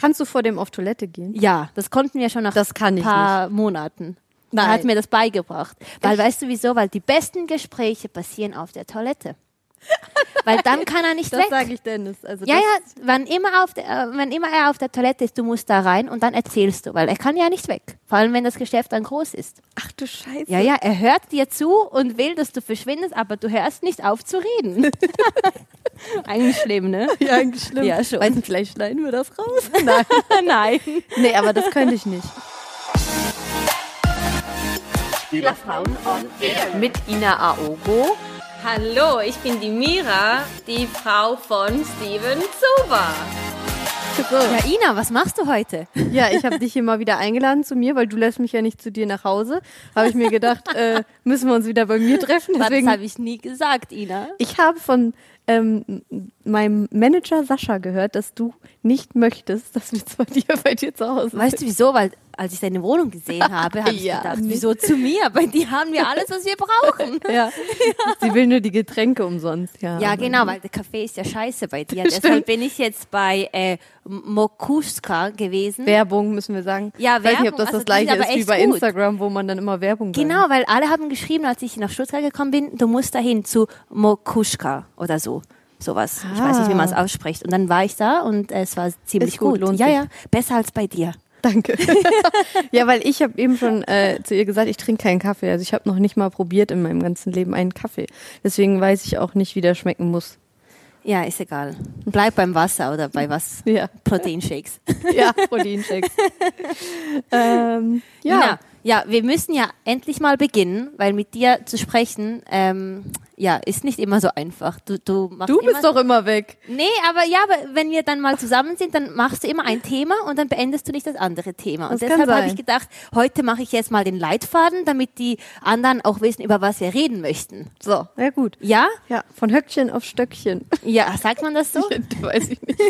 Kannst du vor dem auf Toilette gehen? Ja, das konnten wir schon nach ein paar Monaten. Nein. Er hat mir das beigebracht. Weil, weißt du wieso? Weil die besten Gespräche passieren auf der Toilette. Weil dann kann er nicht das weg. Das sage ich Dennis. Also ja, ja, wann immer er auf der Toilette ist, du musst da rein und dann erzählst du, weil er kann ja nicht weg. Vor allem, wenn das Geschäft dann groß ist. Ach du Scheiße. Ja, ja, er hört dir zu und will, dass du verschwindest, aber du hörst nicht auf zu reden. Eigentlich schlimm, ne? Ja, eigentlich schlimm. Ja, schon. Weißt du, vielleicht schneiden wir das raus. Nein. Nein. Nee, aber das könnte ich nicht. Spielerfrauen on Air mit Ina Aogo. Hallo, ich bin die Mira, die Frau von Steven Zuber. So. Ja, Ina, was machst du heute? Ja, ich habe dich hier mal wieder eingeladen zu mir, weil du lässt mich ja nicht zu dir nach Hause. Habe ich mir gedacht, müssen wir uns wieder bei mir treffen. Deswegen, das habe ich nie gesagt, Ina. Ich habe von meinem Manager Sascha gehört, dass du nicht möchtest, dass wir bei dir zu Hause sind. Weißt du wieso? Weil als ich seine Wohnung gesehen habe, habe ich gedacht, wieso zu mir? Bei dir haben wir alles, was wir brauchen. Ja. Sie will nur die Getränke umsonst. Ja, ja, genau, weil der Kaffee ist ja scheiße bei dir. Stimmt. Deshalb bin ich jetzt bei Mokushka gewesen. Werbung, müssen wir sagen. Ja, Werbung. Ich weiß nicht, ob das das Gleiche ist wie bei Instagram, wo man dann immer Werbung bringt. Genau, weil alle haben geschrieben, als ich nach Stuttgart gekommen bin, du musst dahin zu Mokushka oder so. Sowas. Ah. Ich weiß nicht, wie man es ausspricht. Und dann war ich da und es war ziemlich gut. Ja, ja, besser als bei dir. Danke. Ja, weil ich habe eben schon zu ihr gesagt, ich trinke keinen Kaffee. Also ich habe noch nicht mal probiert in meinem ganzen Leben einen Kaffee. Deswegen weiß ich auch nicht, wie der schmecken muss. Ja, ist egal. Bleib beim Wasser oder bei was? Ja. Proteinshakes. Ja, Proteinshakes. Ja. Nina, ja, wir müssen ja endlich mal beginnen, weil mit dir zu sprechen, ja, ist nicht immer so einfach. Du bist doch immer weg. Nee, aber wenn wir dann mal zusammen sind, dann machst du immer ein Thema und dann beendest du nicht das andere Thema. Und deshalb habe ich gedacht, heute mache ich jetzt mal den Leitfaden, damit die anderen auch wissen, über was wir reden möchten. So. Ja, gut. Ja? Ja, von Höckchen auf Stöckchen. Ja, sagt man das so? Weiß ich nicht.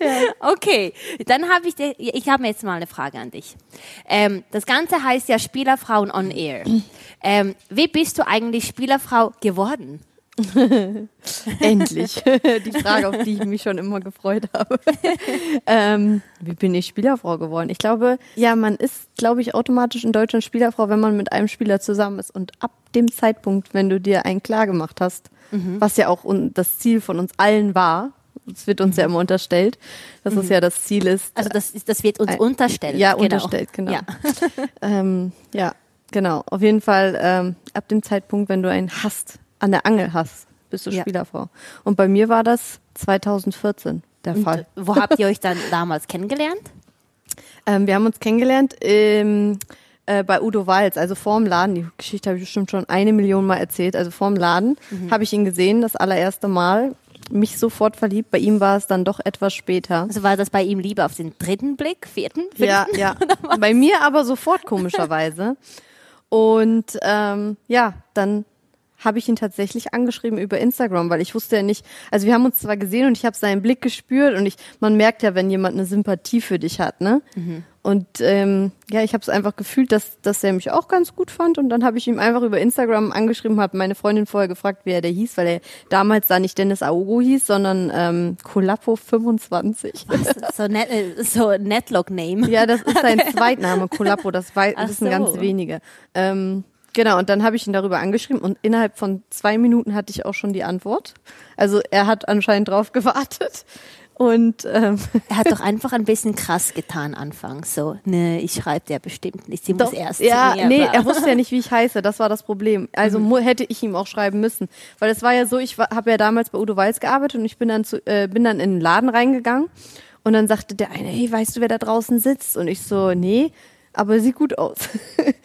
Ja. Okay, dann habe ich habe jetzt mal eine Frage an dich. Das Ganze heißt ja Spielerfrauen on Air. Wie bist du eigentlich Spielerfrau geworden? Endlich. Die Frage, auf die ich mich schon immer gefreut habe. Wie bin ich Spielerfrau geworden? Ich glaube, ja, man ist, glaube ich, automatisch in Deutschland Spielerfrau, wenn man mit einem Spieler zusammen ist. Und ab dem Zeitpunkt, wenn du dir einen klar gemacht hast, was ja auch das Ziel von uns allen war, das wird uns ja immer unterstellt, dass es ja das Ziel ist. Also das wird uns unterstellt. Ja, genau. Unterstellt, genau. Ja. Ja, genau. Auf jeden Fall ab dem Zeitpunkt, wenn du einen hast, an der Angel hast, bist du Spielerfrau. Und bei mir war das 2014 der Fall. Und wo habt ihr euch dann damals kennengelernt? Wir haben uns kennengelernt bei Udo Walz, also vorm Laden. Die Geschichte habe ich bestimmt schon 1 Million Mal erzählt. Also vorm Laden habe ich ihn gesehen, das allererste Mal, mich sofort verliebt. Bei ihm war es dann doch etwas später. Also war das bei ihm lieber auf den dritten Blick, vierten? Ja, ja. Bei mir aber sofort, komischerweise. Und ja, dann habe ich ihn tatsächlich angeschrieben über Instagram, weil ich wusste ja nicht, also wir haben uns zwar gesehen und ich habe seinen Blick gespürt und man merkt ja, wenn jemand eine Sympathie für dich hat, ne? Und ja, ich habe es einfach gefühlt, dass er mich auch ganz gut fand und dann habe ich ihm einfach über Instagram angeschrieben, habe meine Freundin vorher gefragt, wie er hieß, weil er damals da nicht Dennis Aogo hieß, sondern Kolapo 25. Was? So Netlock-Name? Ja, das ist sein Zweitname, Kolapo, das wissen ganz wenige. Genau, und dann habe ich ihn darüber angeschrieben und innerhalb von 2 Minuten hatte ich auch schon die Antwort. Also er hat anscheinend drauf gewartet. Und er hat doch einfach ein bisschen krass getan anfangs. So, ne, ich schreibe der bestimmt nicht. Sie muss erst zu mir. Nee, er wusste ja nicht, wie ich heiße. Das war das Problem. Also hätte ich ihm auch schreiben müssen. Weil es war ja so, ich habe ja damals bei Udo Walz gearbeitet und ich bin dann in den Laden reingegangen. Und dann sagte der eine, hey, weißt du, wer da draußen sitzt? Und ich so, nee. Aber sieht gut aus.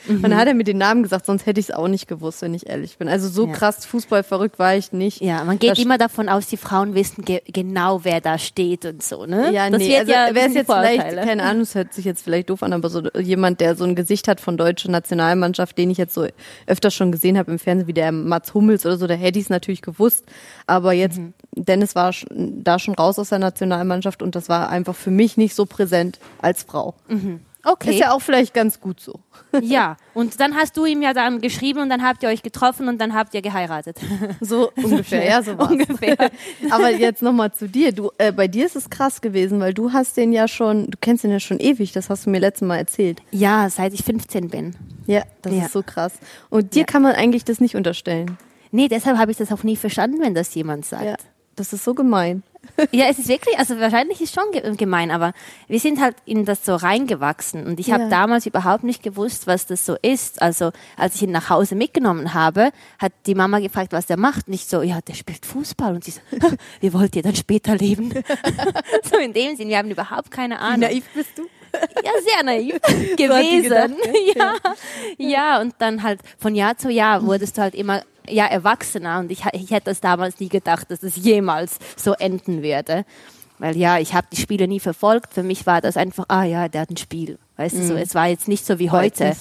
Und dann hat er mir den Namen gesagt, sonst hätte ich es auch nicht gewusst, wenn ich ehrlich bin. Also so krass fußballverrückt war ich nicht. Ja, man geht immer davon aus, die Frauen wissen genau, wer da steht und so, ne? Ja, das wird also, ja, wäre es jetzt Vorurteile. Vielleicht, keine Ahnung, es hört sich jetzt vielleicht doof an, aber so jemand, der so ein Gesicht hat von deutscher Nationalmannschaft, den ich jetzt so öfter schon gesehen habe im Fernsehen, wie der Mats Hummels oder so, da hätte ich es natürlich gewusst. Aber jetzt, Dennis war da schon raus aus der Nationalmannschaft und das war einfach für mich nicht so präsent als Frau. Okay. Ist ja auch vielleicht ganz gut so. Ja, und dann hast du ihm ja dann geschrieben und dann habt ihr euch getroffen und dann habt ihr geheiratet. So ungefähr, ja, so war's. Ungefähr. Aber jetzt nochmal zu dir. Du, bei dir ist es krass gewesen, weil du hast den ja schon, du kennst den ja schon ewig, das hast du mir letztes Mal erzählt. Ja, seit ich 15 bin. Ja, das ist so krass. Und dir kann man eigentlich das nicht unterstellen. Nee, deshalb habe ich das auch nie verstanden, wenn das jemand sagt. Ja, das ist so gemein. Ja, es ist wirklich, also wahrscheinlich ist schon gemein, aber wir sind halt in das so reingewachsen und ich habe damals überhaupt nicht gewusst, was das so ist. Also als ich ihn nach Hause mitgenommen habe, hat die Mama gefragt, was der macht. Und ich so, ja, der spielt Fußball. Und sie so, wie wollt ihr dann später leben? So in dem Sinn, wir haben überhaupt keine Ahnung. Wie naiv bist du? Ja, sehr naiv gewesen. Gedacht, ja. Ja, und dann halt von Jahr zu Jahr wurdest du halt immer erwachsener und ich hätte das damals nie gedacht, dass es jemals so enden würde. Weil ja, ich habe die Spiele nie verfolgt. Für mich war das einfach, der hat ein Spiel. Weißt du, so, es war jetzt nicht so wie heute,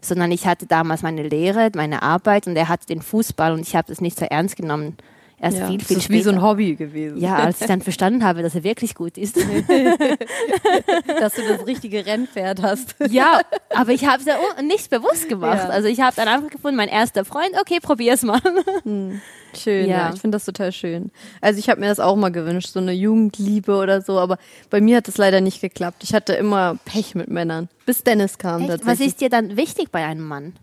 sondern ich hatte damals meine Lehre, meine Arbeit und er hatte den Fußball und ich habe das nicht so ernst genommen. Erst viel, viel später. Wie so ein Hobby gewesen. Ja, als ich dann verstanden habe, dass er wirklich gut ist. Dass du das richtige Rennpferd hast. Ja, aber ich habe es ja nicht bewusst gemacht. Ja. Also ich habe dann einfach gefunden, mein erster Freund, okay, probier's mal. Schön, ja. Ich finde das total schön. Also ich habe mir das auch mal gewünscht, so eine Jugendliebe oder so, aber bei mir hat das leider nicht geklappt. Ich hatte immer Pech mit Männern, bis Dennis kam. Echt? Tatsächlich. Was ist dir dann wichtig bei einem Mann?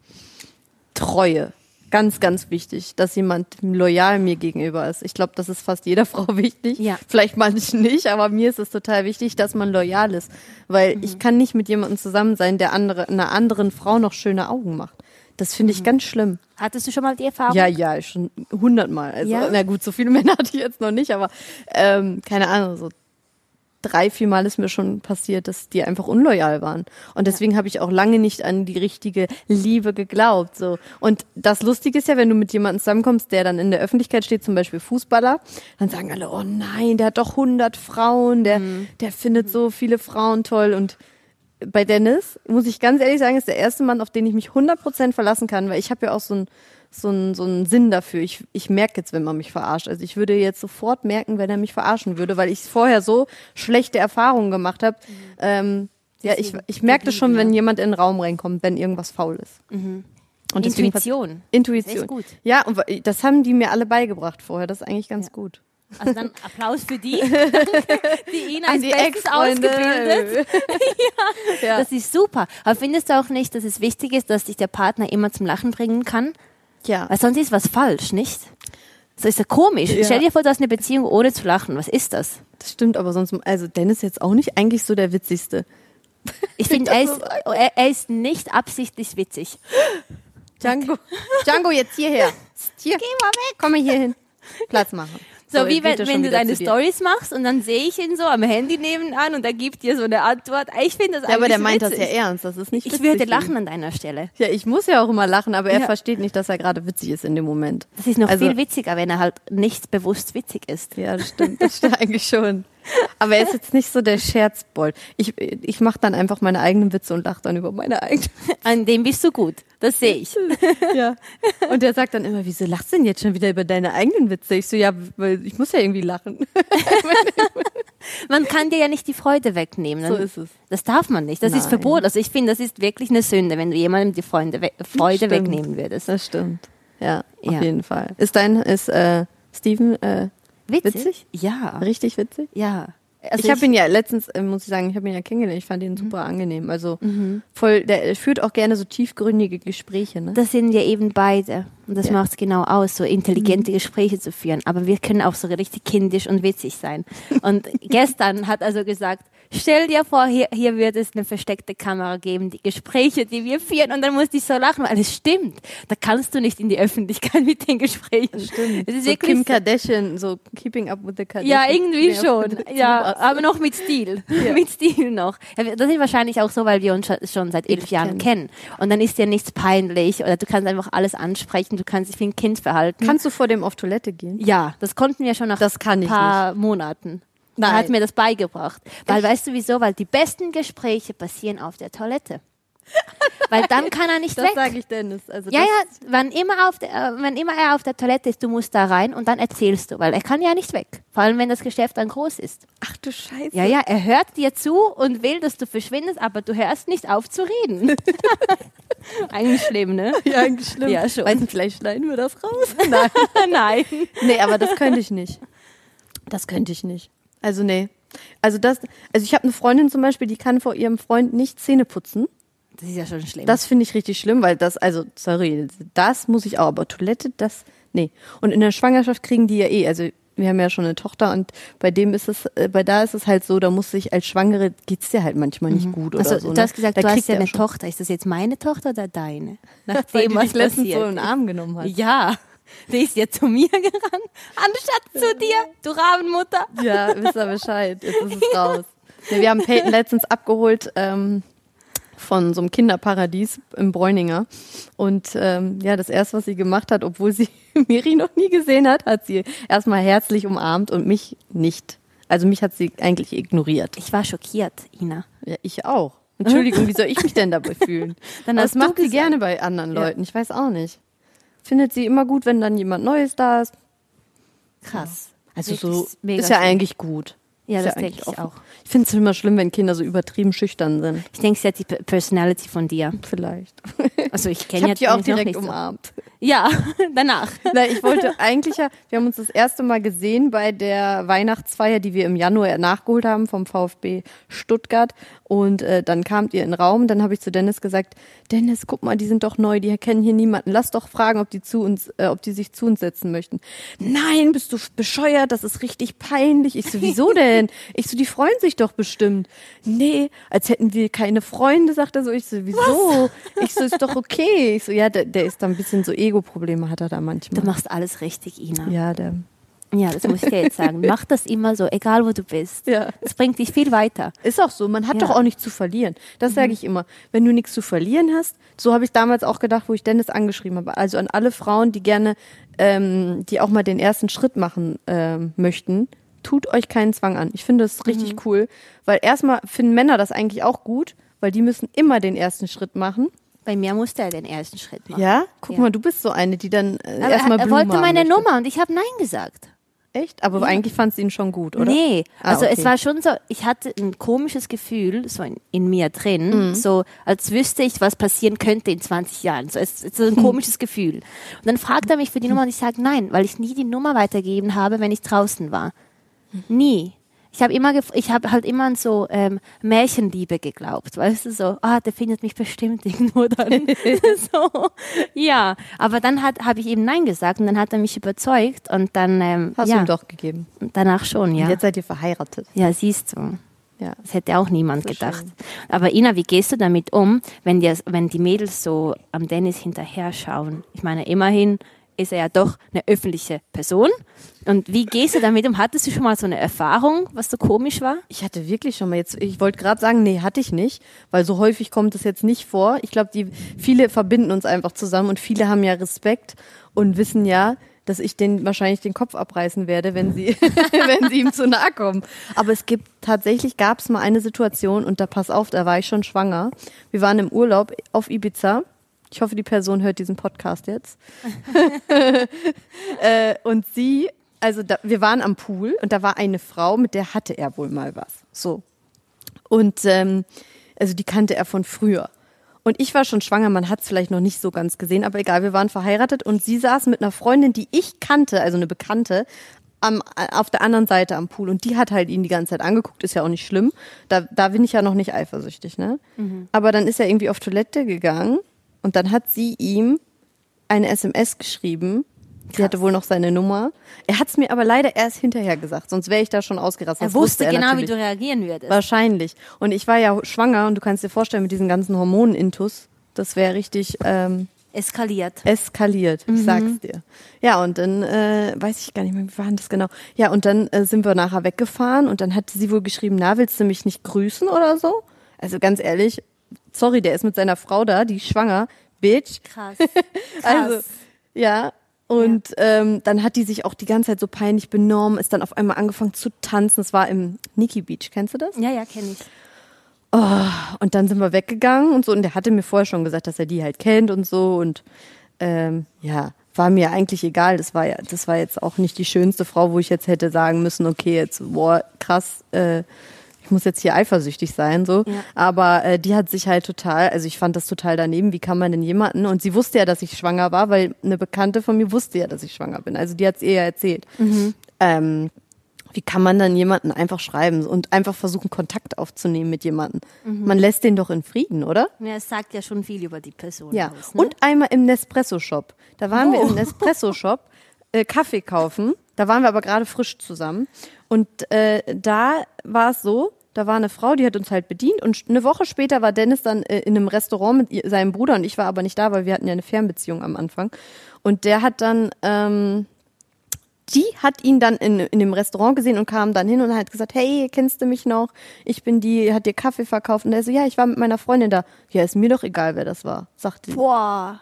Treue. Ganz, ganz wichtig, dass jemand loyal mir gegenüber ist. Ich glaube, das ist fast jeder Frau wichtig. Ja. Vielleicht manchen nicht, aber mir ist es total wichtig, dass man loyal ist. Weil ich kann nicht mit jemandem zusammen sein, der einer anderen Frau noch schöne Augen macht. Das finde ich ganz schlimm. Hattest du schon mal die Erfahrung? Ja, schon 100-mal. Also, na gut, so viele Männer hatte ich jetzt noch nicht, aber keine Ahnung, so 3-4-mal ist mir schon passiert, dass die einfach unloyal waren. Und deswegen habe ich auch lange nicht an die richtige Liebe geglaubt. So. Und das Lustige ist ja, wenn du mit jemandem zusammenkommst, der dann in der Öffentlichkeit steht, zum Beispiel Fußballer, dann sagen alle, oh nein, der hat doch 100 Frauen, der findet so viele Frauen toll. Und bei Dennis, muss ich ganz ehrlich sagen, ist der erste Mann, auf den ich mich 100% verlassen kann, weil ich habe ja auch so einen Sinn dafür. Ich merke jetzt, wenn man mich verarscht. Also ich würde jetzt sofort merken, wenn er mich verarschen würde, weil ich vorher so schlechte Erfahrungen gemacht habe. Ich merke das schon, wenn jemand in den Raum reinkommt, wenn irgendwas faul ist. Und Intuition. Sehr gut. Ja, und das haben die mir alle beigebracht vorher. Das ist eigentlich ganz gut. Also dann Applaus für die, die ihn als Bestes ausgebildet. Ja. Das ist super. Aber findest du auch nicht, dass es wichtig ist, dass dich der Partner immer zum Lachen bringen kann? Ja. Weil sonst ist was falsch, nicht? Das ist ja komisch. Ja. Stell dir vor, du hast eine Beziehung ohne zu lachen. Was ist das? Das stimmt, aber sonst, also Dennis ist jetzt auch nicht eigentlich so der Witzigste. Ich finde, er ist nicht absichtlich witzig. Django, jetzt hierher. Hier. Geh mal weg. Komm mal hier hin. Platz machen. So wie wenn du deine Stories machst und dann sehe ich ihn so am Handy nebenan und er gibt dir so eine Antwort. Ich finde das eigentlich witzig. Ja, aber der meint das ja ernst, das ist nicht witzig. Ich würde lachen an deiner Stelle. Ja, ich muss ja auch immer lachen, aber er versteht nicht, dass er gerade witzig ist in dem Moment. Das ist noch viel witziger, wenn er halt nicht bewusst witzig ist. Ja, das stimmt eigentlich schon. Aber er ist jetzt nicht so der Scherzbold. Ich mache dann einfach meine eigenen Witze und lache dann über meine eigenen. An dem bist du gut, das sehe ich. Ja. Und er sagt dann immer, wieso lachst du denn jetzt schon wieder über deine eigenen Witze? Ich so, ja, weil ich muss ja irgendwie lachen. Man kann dir ja nicht die Freude wegnehmen. So ist es. Das darf man nicht, das ist Verbot. Also ich finde, das ist wirklich eine Sünde, wenn du jemandem die Freude wegnehmen würdest. Das stimmt, ja, auf jeden Fall. Ist Steven... Witzig? Ja. Richtig witzig? Ja. Also ich habe ihn ja letztens, muss ich sagen, kennengelernt. Ich fand ihn super angenehm. Also voll, der führt auch gerne so tiefgründige Gespräche. Ne? Das sind ja eben beide. Und das macht es genau aus, so intelligente Gespräche zu führen. Aber wir können auch so richtig kindisch und witzig sein. Und gestern hat er so gesagt, stell dir vor, hier wird es eine versteckte Kamera geben, die Gespräche, die wir führen. Und dann musste ich so lachen, weil es stimmt. Da kannst du nicht in die Öffentlichkeit mit den Gesprächen. Das stimmt. Es ist so Kim Kardashian, so Keeping Up with the Kardashians. Ja, irgendwie schon. Ja, aber noch mit Stil. Ja. Mit Stil noch. Das ist wahrscheinlich auch so, weil wir uns schon seit 11 Jahren kennen. Und dann ist dir nichts peinlich oder du kannst einfach alles ansprechen. Du kannst dich wie ein Kind verhalten. Kannst du vor dem auf Toilette gehen? Ja, das konnten wir schon nach ein paar Monaten. Nein. Er hat mir das beigebracht. Weil, weißt du wieso? Weil die besten Gespräche passieren auf der Toilette. weil dann kann er nicht das weg. Das sage ich Dennis. Also ja, ja, wann immer er auf der Toilette ist, du musst da rein und dann erzählst du, weil er kann ja nicht weg. Vor allem, wenn das Geschäft dann groß ist. Ach du Scheiße. Ja, ja, er hört dir zu und will, dass du verschwindest, aber du hörst nicht auf zu reden. Eigentlich schlimm, ne? Ja, eigentlich schlimm. Ja, schon. Weißt du, vielleicht schneiden wir das raus. Nein. Nein. Nee, aber das könnte ich nicht. Das könnte ich nicht. Also nee. Also ich habe eine Freundin zum Beispiel, die kann vor ihrem Freund nicht Zähne putzen. Das ist ja schon schlimm. Das finde ich richtig schlimm, weil das, also, sorry, das muss ich auch, aber Toilette, das, nee. Und in der Schwangerschaft kriegen die ja eh, also wir haben ja schon eine Tochter und bei dem ist es, bei da ist es halt so, da muss ich als Schwangere, geht's dir halt manchmal nicht gut oder so. Also du hast gesagt, du hast ja eine Tochter, ist das jetzt meine Tochter oder deine? Nachdem was letztens so in den Arm genommen hat. Ja. Die ist jetzt zu mir gerannt, anstatt zu dir, du Rabenmutter. Ja, wisst ihr Bescheid, jetzt ist es raus. Ja, wir haben Peyton letztens abgeholt von so einem Kinderparadies im Bräuninger. Und ja, das erste, was sie gemacht hat, obwohl sie Miri noch nie gesehen hat, hat sie erstmal herzlich umarmt und mich nicht. Also mich hat sie eigentlich ignoriert. Ich war schockiert, Ina. Ja, ich auch. Entschuldigung, wie soll ich mich denn dabei fühlen? Dann das macht sie gerne bei anderen Leuten, ja. Ich weiß auch nicht. Findet sie immer gut, wenn dann jemand Neues da ist. Krass. Also so ist ja eigentlich gut. Ja, das denke ich auch. Ich finde es immer schlimm, wenn Kinder so übertrieben schüchtern sind. Ich denke, sie hat die Personality von dir. Vielleicht. Also ich kenne ja die auch direkt umarmt. Ja, danach. Nein, ich wollte eigentlich ja, wir haben uns das erste Mal gesehen bei der Weihnachtsfeier, die wir im Januar nachgeholt haben vom VfB Stuttgart. Und dann kamt ihr in den Raum, dann habe ich zu Dennis gesagt, Dennis, guck mal, die sind doch neu, die kennen hier niemanden. Lass doch fragen, ob die sich zu uns setzen möchten. Nein, bist du bescheuert, das ist richtig peinlich. Ich so, wieso denn? Ich so, die freuen sich doch bestimmt. Nee, als hätten wir keine Freunde, sagt er so. Ich so, wieso? Was? Ich so, ist doch okay. Ich so, ja, der ist da ein bisschen so Ego-Probleme hat er da manchmal. Du machst alles richtig, Ina. Ja, ja, das muss ich dir jetzt sagen. Mach das immer so, egal wo du bist. Ja. Das bringt dich viel weiter. Ist auch so, man hat doch auch nichts zu verlieren. Das sage ich immer. Wenn du nichts zu verlieren hast, so habe ich damals auch gedacht, wo ich Dennis angeschrieben habe. Also an alle Frauen, die gerne, die auch mal den ersten Schritt machen möchten, tut euch keinen Zwang an. Ich finde das richtig cool, weil erstmal finden Männer das eigentlich auch gut, weil die müssen immer den ersten Schritt machen. Bei mir musste er den ersten Schritt machen. Ja? Guck mal, du bist so eine, die dann erstmal Blumen wollte meine Nummer und ich habe Nein gesagt. Echt? Aber eigentlich fandst du ihn schon gut, oder? Nee, also es war schon so, ich hatte ein komisches Gefühl, so in mir drin, so als wüsste ich, was passieren könnte in 20 Jahren. So, es ist so ein komisches Gefühl. Und dann fragt er mich für die Nummer und ich sage nein, weil ich nie die Nummer weitergegeben habe, wenn ich draußen war. Nie. Ich habe halt immer an so Märchenliebe geglaubt, weißt du, so, der findet mich bestimmt irgendwo dann, so, ja, aber dann habe ich eben Nein gesagt und dann hat er mich überzeugt und dann, hast du ihm doch gegeben. Danach schon, ja. Und jetzt seid ihr verheiratet. Ja, siehst du. Ja. Das hätte auch niemand gedacht. Schön. Aber Ina, wie gehst du damit um, wenn die Mädels so am Dennis hinterher schauen? Ich meine, immerhin ist er ja doch eine öffentliche Person. Und wie gehst du damit um? Hattest du schon mal so eine Erfahrung, was so komisch war? Ich hatte wirklich schon mal jetzt, ich wollte gerade sagen, nee, hatte ich nicht, weil so häufig kommt das jetzt nicht vor. Ich glaube, viele verbinden uns einfach zusammen und viele haben ja Respekt und wissen ja, dass ich denen wahrscheinlich den Kopf abreißen werde, wenn sie ihm zu nahe kommen. Aber gab es mal eine Situation und da pass auf, da war ich schon schwanger. Wir waren im Urlaub auf Ibiza. Ich hoffe, die Person hört diesen Podcast jetzt. Und sie, wir waren am Pool und da war eine Frau, mit der hatte er wohl mal was. So. Und die kannte er von früher. Und ich war schon schwanger, man hat es vielleicht noch nicht so ganz gesehen, aber egal, wir waren verheiratet und sie saß mit einer Freundin, die ich kannte, also eine Bekannte, auf der anderen Seite am Pool und die hat halt ihn die ganze Zeit angeguckt, ist ja auch nicht schlimm. Da bin ich ja noch nicht eifersüchtig, ne? Mhm. Aber dann ist er irgendwie auf Toilette gegangen. Und dann hat sie ihm eine SMS geschrieben. Krass. Sie hatte wohl noch seine Nummer. Er hat es mir aber leider erst hinterher gesagt, sonst wäre ich da schon ausgerastet. Er wusste genau, natürlich, wie du reagieren würdest. Wahrscheinlich. Und ich war ja schwanger und du kannst dir vorstellen, mit diesen ganzen Hormonen-Intus, das wäre richtig... Eskaliert, ich sag's dir. Ja, und dann weiß ich gar nicht mehr, wie war denn das genau? Ja, und dann sind wir nachher weggefahren und dann hat sie wohl geschrieben, na, willst du mich nicht grüßen oder so? Also ganz ehrlich... Sorry, der ist mit seiner Frau da, die ist schwanger. Bitch. Krass. Also, ja. Und ja. Dann hat die sich auch die ganze Zeit so peinlich benommen, ist dann auf einmal angefangen zu tanzen. Das war im Nikki Beach. Kennst du das? Ja, kenne ich. Oh, Und dann sind wir weggegangen und so. Und der hatte mir vorher schon gesagt, dass er die halt kennt und so. Und ja, war mir eigentlich egal. Das war jetzt auch nicht die schönste Frau, wo ich jetzt hätte sagen müssen, okay, jetzt, boah, krass, ich muss jetzt hier eifersüchtig sein, so. Ja. Aber die hat sich halt total, also ich fand das total daneben, wie kann man denn jemanden, und sie wusste ja, dass ich schwanger war, weil eine Bekannte von mir wusste ja, dass ich schwanger bin. Also die hat es ihr ja erzählt. Mhm. Wie kann man dann jemanden einfach schreiben und einfach versuchen, Kontakt aufzunehmen mit jemandem? Mhm. Man lässt den doch in Frieden, oder? Ja, es sagt ja schon viel über die Person. Ja, aus, ne? Und einmal im Nespresso-Shop. Da waren wir im Nespresso-Shop Kaffee kaufen. Da waren wir aber gerade frisch zusammen. Und da war es so, da war eine Frau, die hat uns halt bedient. Und eine Woche später war Dennis dann in einem Restaurant mit seinem Bruder. Und ich war aber nicht da, weil wir hatten ja eine Fernbeziehung am Anfang. Und der hat dann... die hat ihn dann in dem Restaurant gesehen und kam dann hin und hat gesagt, hey, kennst du mich noch? Ich bin die, hat dir Kaffee verkauft. Und er so, ja, ich war mit meiner Freundin da. Ja, ist mir doch egal, wer das war, sagt die. Boah.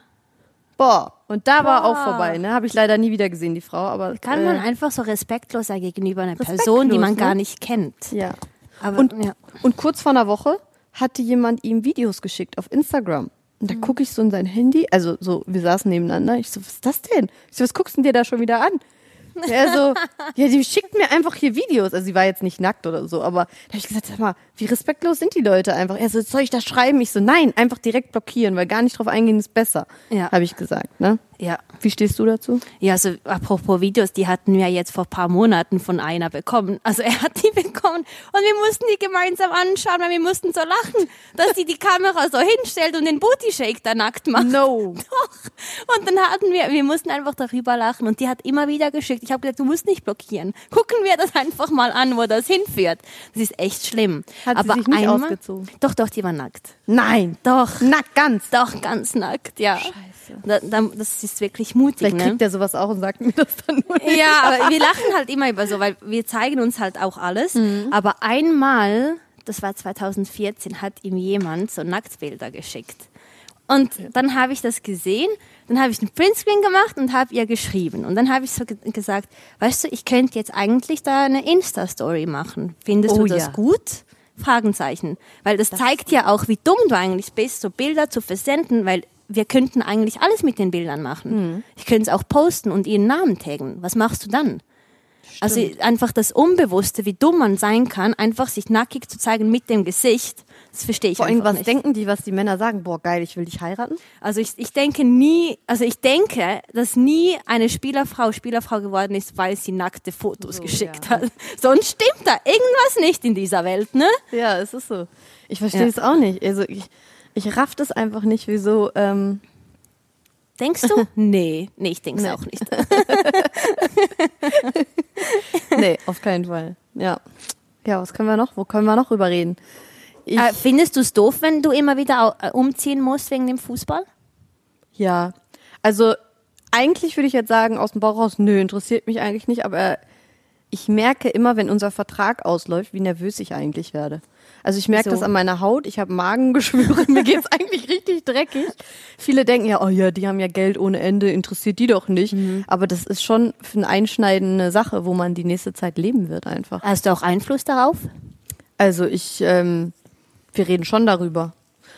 Und da war auch vorbei, ne? Habe ich leider nie wieder gesehen, die Frau. Aber kann man einfach so respektlos sein gegenüber einer Person, die man gar nicht kennt. Ja. Aber, und kurz vor einer Woche hatte jemand ihm Videos geschickt auf Instagram. Und da gucke ich so in sein Handy, also so, wir saßen nebeneinander. Ich so, was ist das denn? Ich so, was guckst du dir da schon wieder an? Ja, so, ja, die schickt mir einfach hier Videos. Also sie war jetzt nicht nackt oder so, aber da habe ich gesagt, sag mal, wie respektlos sind die Leute einfach? Er so, soll ich das schreiben? Ich so, nein, einfach direkt blockieren, weil gar nicht drauf eingehen ist besser, habe ich gesagt, ne? Ja. Wie stehst du dazu? Ja, also apropos Videos, die hatten wir jetzt vor ein paar Monaten von einer bekommen. Also er hat die bekommen und wir mussten die gemeinsam anschauen, weil wir mussten so lachen, dass die Kamera so hinstellt und den Booty-Shake da nackt macht. No. Doch. Und dann hatten wir mussten einfach darüber lachen und die hat immer wieder geschickt. Ich habe gesagt, du musst nicht blockieren. Gucken wir das einfach mal an, wo das hinführt. Das ist echt schlimm. Hat aber sie sich nicht einmal ausgezogen? Doch, die war nackt. Nein. Doch. Nackt, ganz. Doch, ganz nackt, ja. Scheiße. Das ist wirklich mutig. Vielleicht kriegt er sowas auch und sagt mir das dann nur nicht. Ja, aber wir lachen halt immer über so, weil wir zeigen uns halt auch alles. Mhm. Aber einmal, das war 2014, hat ihm jemand so Nacktbilder geschickt. Und dann habe ich das gesehen, dann habe ich einen Printscreen gemacht und habe ihr geschrieben. Und dann habe ich so gesagt, weißt du, ich könnte jetzt eigentlich da eine Insta-Story machen. Findest du das gut? Fragezeichen. Weil das zeigt ja auch, wie dumm du eigentlich bist, so Bilder zu versenden, weil wir könnten eigentlich alles mit den Bildern machen. Mhm. Ich könnte es auch posten und ihren Namen taggen. Was machst du dann? Stimmt. Also einfach das Unbewusste, wie dumm man sein kann, einfach sich nackig zu zeigen mit dem Gesicht, das verstehe ich einfach nicht. Vor allem, was denken die, was die Männer sagen? Boah, geil, ich will dich heiraten? Also ich denke, dass nie eine Spielerfrau geworden ist, weil sie nackte Fotos geschickt hat. Sonst stimmt da irgendwas nicht in dieser Welt, ne? Ja, es ist so. Ich verstehe es auch nicht. Also Ich raff das einfach nicht, wieso... Denkst du? Nee, ich denk's auch nicht. Nee, auf keinen Fall. Ja, was können wir noch? Wo können wir noch drüber reden? Findest du es doof, wenn du immer wieder umziehen musst wegen dem Fußball? Ja, also eigentlich würde ich jetzt sagen, aus dem Bauch raus, interessiert mich eigentlich nicht, aber ich merke immer, wenn unser Vertrag ausläuft, wie nervös ich eigentlich werde. Also ich merke das an meiner Haut, ich habe Magengeschwüre, mir geht's eigentlich richtig dreckig. Viele denken ja, oh ja, die haben ja Geld ohne Ende, interessiert die doch nicht. Mhm. Aber das ist schon eine einschneidende Sache, wo man die nächste Zeit leben wird einfach. Hast du auch Einfluss darauf? Also wir reden schon darüber.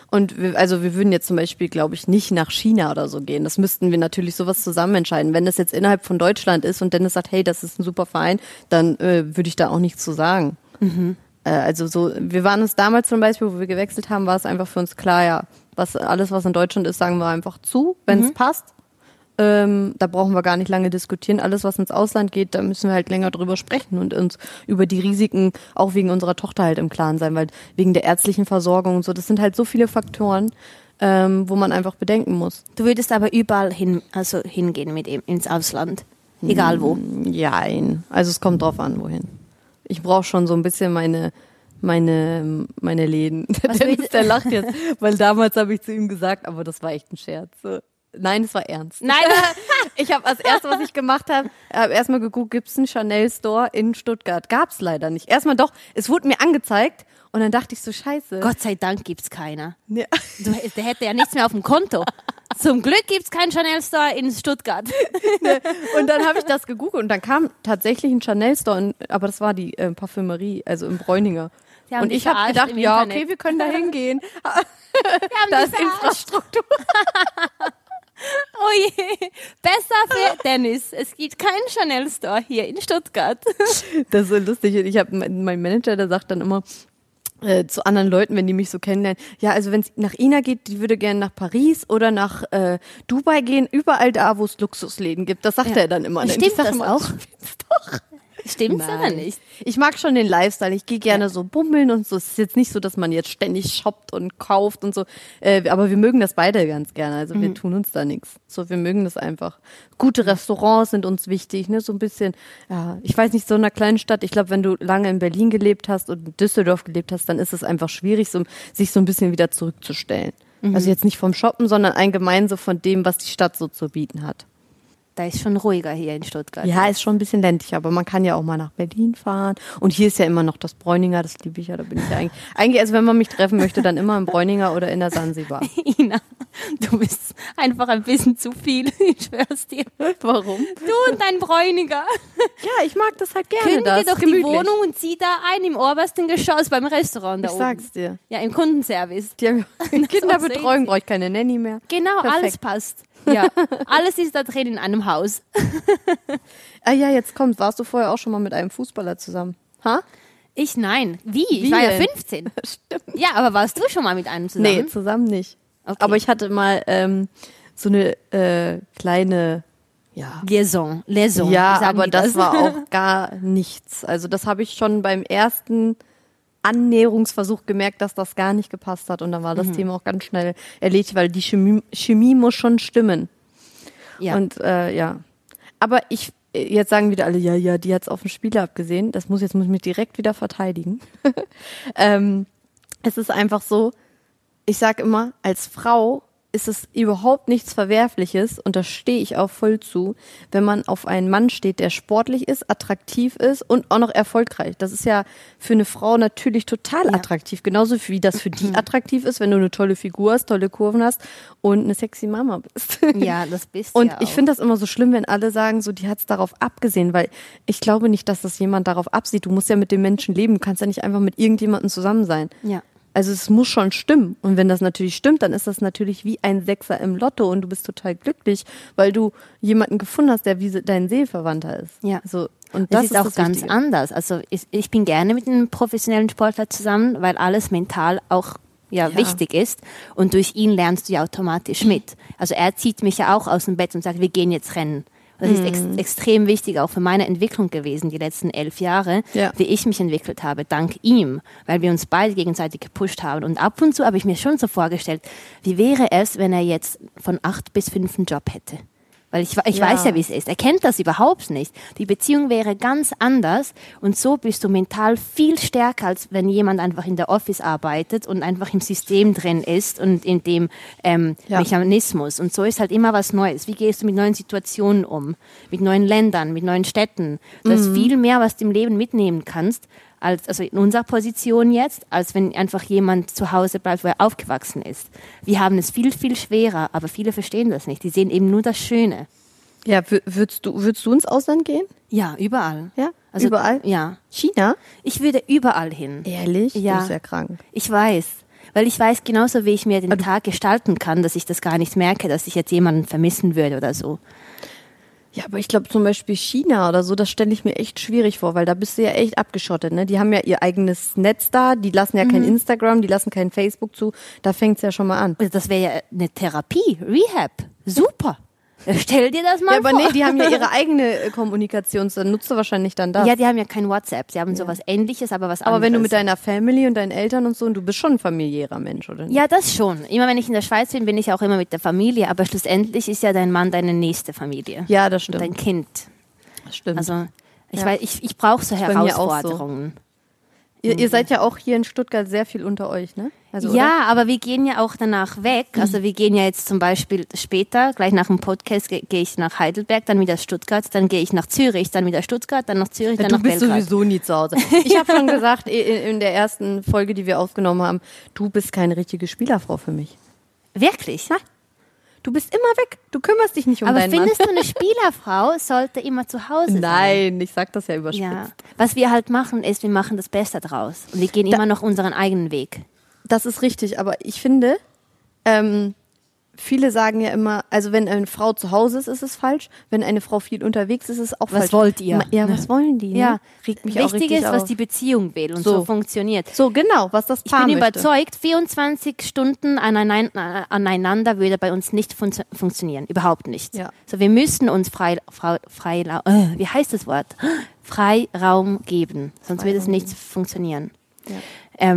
Und wir würden jetzt zum Beispiel, glaube ich, nicht nach China oder so gehen. Das müssten wir natürlich sowas zusammen entscheiden. Wenn das jetzt innerhalb von Deutschland ist und Dennis sagt, hey, das ist ein super Verein, dann würde ich da auch nichts zu sagen. Mhm. Also so, wir waren uns damals zum Beispiel, wo wir gewechselt haben, war es einfach für uns klar, ja, was in Deutschland ist, sagen wir einfach zu, wenn es passt. Da brauchen wir gar nicht lange diskutieren. Alles, was ins Ausland geht, da müssen wir halt länger drüber sprechen und uns über die Risiken auch wegen unserer Tochter halt im Klaren sein, weil wegen der ärztlichen Versorgung und so, das sind halt so viele Faktoren, wo man einfach bedenken muss. Du würdest aber überall hingehen mit ihm ins Ausland, egal wo. Nein, also es kommt drauf an, wohin. Ich brauche schon so ein bisschen meine Läden. Der lacht jetzt, weil damals habe ich zu ihm gesagt, aber das war echt ein Scherz. Nein, es war ernst. Nein, ich habe als erstes, was ich gemacht habe, erstmal geguckt, gibt es einen Chanel-Store in Stuttgart? Gab's leider nicht. Erstmal doch, es wurde mir angezeigt und dann dachte ich so, scheiße. Gott sei Dank gibt's keiner. Ja. Der hätte ja nichts mehr auf dem Konto. Zum Glück gibt's keinen Chanel-Store in Stuttgart. Ne. Und dann habe ich das gegoogelt und dann kam tatsächlich ein Chanel-Store, aber das war die Parfümerie, also im Bräuninger. Und ich habe gedacht, ja, Internet. Okay, wir können da hingehen. Da ist Infrastruktur. Oh je, besser für Dennis. Es gibt keinen Chanel-Store hier in Stuttgart. Das ist so lustig. Ich habe meinen Manager, der sagt dann immer zu anderen Leuten, wenn die mich so kennenlernen, ja, also wenn es nach Ina geht, die würde gerne nach Paris oder nach Dubai gehen, überall da, wo es Luxusläden gibt. Das sagt er dann immer. Stimmt ich das immer, auch? Doch. Stimmt's aber nicht. Ich mag schon den Lifestyle. Ich gehe gerne so bummeln und so. Es ist jetzt nicht so, dass man jetzt ständig shoppt und kauft und so. Aber wir mögen das beide ganz gerne. Also wir tun uns da nichts. So, wir mögen das einfach. Gute Restaurants sind uns wichtig, ne? So ein bisschen, ja, ich weiß nicht, so einer kleinen Stadt. Ich glaube, wenn du lange in Berlin gelebt hast und in Düsseldorf gelebt hast, dann ist es einfach schwierig, so, sich so ein bisschen wieder zurückzustellen. Mhm. Also jetzt nicht vom Shoppen, sondern allgemein so von dem, was die Stadt so zu bieten hat. Da ist schon ruhiger hier in Stuttgart. Ja, ist schon ein bisschen ländlicher, aber man kann ja auch mal nach Berlin fahren. Und hier ist ja immer noch das Bräuninger, das liebe ich ja, da bin ich ja eigentlich, also wenn man mich treffen möchte, dann immer im Bräuninger oder in der Sansibar. Ina, du bist einfach ein bisschen zu viel, ich schwör's dir. Warum? Du und dein Bräuninger. Ja, ich mag das halt gerne. Kündige doch gemütlich. Die Wohnung und zieh da ein im obersten Geschoss beim Restaurant da oben. Ich sag's dir. Ja, im Kundenservice. Die haben Kinderbetreuung, brauche ich keine Nanny mehr. Genau, perfekt. Alles passt. Ja, alles ist da drin in einem Haus. Ah ja, jetzt kommt. Warst du vorher auch schon mal mit einem Fußballer zusammen? Ha? Ich nein. Wie? Ich war ja 15. Stimmt. Ja, aber warst du schon mal mit einem zusammen? Nee, zusammen nicht. Okay. Aber ich hatte mal so eine kleine... Ja. Liaison. Ja, aber das war auch gar nichts. Also das habe ich schon beim ersten... Annäherungsversuch gemerkt, dass das gar nicht gepasst hat. Und dann war das Thema auch ganz schnell erledigt, weil die Chemie muss schon stimmen. Ja. Und ja. Aber jetzt sagen wieder alle, ja, die hat es auf den Spieler abgesehen. Das muss ich mich direkt wieder verteidigen. Es ist einfach so, ich sage immer, als Frau ist es überhaupt nichts Verwerfliches, und da stehe ich auch voll zu, wenn man auf einen Mann steht, der sportlich ist, attraktiv ist und auch noch erfolgreich. Das ist ja für eine Frau natürlich total attraktiv, genauso wie das für die attraktiv ist, wenn du eine tolle Figur hast, tolle Kurven hast und eine sexy Mama bist. Ja, das bist du. Und ich finde das immer so schlimm, wenn alle sagen, so, die hat es darauf abgesehen, weil ich glaube nicht, dass das jemand darauf absieht. Du musst ja mit dem Menschen leben, du kannst ja nicht einfach mit irgendjemandem zusammen sein. Ja. Also es muss schon stimmen. Und wenn das natürlich stimmt, dann ist das natürlich wie ein Sechser im Lotto und du bist total glücklich, weil du jemanden gefunden hast, der wie dein Seelenverwandter ist. Ja. Also, und das ist auch das ganz Wichtige. Anders. Also ich bin gerne mit einem professionellen Sportler zusammen, weil alles mental auch wichtig ist. Und durch ihn lernst du ja automatisch mit. Also er zieht mich ja auch aus dem Bett und sagt, wir gehen jetzt rennen. Das ist extrem wichtig, auch für meine Entwicklung gewesen, die letzten 11 Jahre, wie ich mich entwickelt habe, dank ihm, weil wir uns beide gegenseitig gepusht haben. Und ab und zu habe ich mir schon so vorgestellt, wie wäre es, wenn er jetzt von 8 bis 5 einen Job hätte? Weil ich weiß ja, wie es ist. Er kennt das überhaupt nicht. Die Beziehung wäre ganz anders und so bist du mental viel stärker, als wenn jemand einfach in der Office arbeitet und einfach im System drin ist und in dem Mechanismus. Und so ist halt immer was Neues. Wie gehst du mit neuen Situationen um? Mit neuen Ländern, mit neuen Städten? Du hast viel mehr, was du im Leben mitnehmen kannst, also in unserer Position jetzt, als wenn einfach jemand zu Hause bleibt, wo er aufgewachsen ist. Wir haben es viel, viel schwerer, aber viele verstehen das nicht. Die sehen eben nur das Schöne. Ja, würdest du ins Ausland gehen? Ja, überall. Ja? Also, überall? Ja. China? Ich würde überall hin. Ehrlich? Ja. Du bist ja krank. Ich weiß. Weil ich weiß genauso, wie ich mir den Tag gestalten kann, dass ich das gar nicht merke, dass ich jetzt jemanden vermissen würde oder so. Ja, aber ich glaube zum Beispiel China oder so, das stelle ich mir echt schwierig vor, weil da bist du ja echt abgeschottet, ne? Die haben ja ihr eigenes Netz da, die lassen ja kein Instagram, die lassen kein Facebook zu, da fängt's ja schon mal an. Also das wäre ja eine Therapie, Rehab, super. Stell dir das mal vor. Ja, aber nee, die haben ja ihre eigene Kommunikation, dann nutzt du wahrscheinlich dann das. Ja, die haben ja kein WhatsApp, die haben sowas Ähnliches, aber was anderes. Aber wenn du mit deiner Family und deinen Eltern und so, und du bist schon ein familiärer Mensch, oder nicht? Ja, das schon. Immer wenn ich in der Schweiz bin, bin ich auch immer mit der Familie, aber schlussendlich ist ja dein Mann deine nächste Familie. Ja, das stimmt. Und dein Kind. Das stimmt. Also, ich weiß, ich brauche so Herausforderungen. Ihr seid ja auch hier in Stuttgart sehr viel unter euch, ne? Also, ja, oder? Aber wir gehen ja auch danach weg. Also wir gehen ja jetzt zum Beispiel später, gleich nach dem Podcast, gehe ich nach Heidelberg, dann wieder Stuttgart, dann gehe ich nach Zürich, dann wieder Stuttgart, dann nach Zürich, dann nach Belgrad. Du bist sowieso nie zu Hause. Ich habe schon gesagt, in der ersten Folge, die wir aufgenommen haben, du bist keine richtige Spielerfrau für mich. Wirklich? Ja. Du bist immer weg. Du kümmerst dich nicht um deinen Mann. Aber findest du, eine Spielerfrau sollte immer zu Hause sein? Nein, ich sag das ja überspitzt. Ja. Was wir halt machen, ist, wir machen das Beste draus. Und wir gehen immer noch unseren eigenen Weg. Das ist richtig, aber ich finde, viele sagen ja immer, also wenn eine Frau zu Hause ist, ist es falsch. Wenn eine Frau viel unterwegs ist, ist es auch falsch. Was wollt ihr? Ja, was wollen die? Ne? Ja, regt mich auch richtig auf. Wichtig ist, was die Beziehung will und so funktioniert. So, genau, was das Paar möchte. Ich bin überzeugt, 24 Stunden aneinander würde bei uns nicht funktionieren. Überhaupt nicht. Ja. So, wir müssen uns Freiraum geben. Sonst wird es nicht funktionieren. Ja.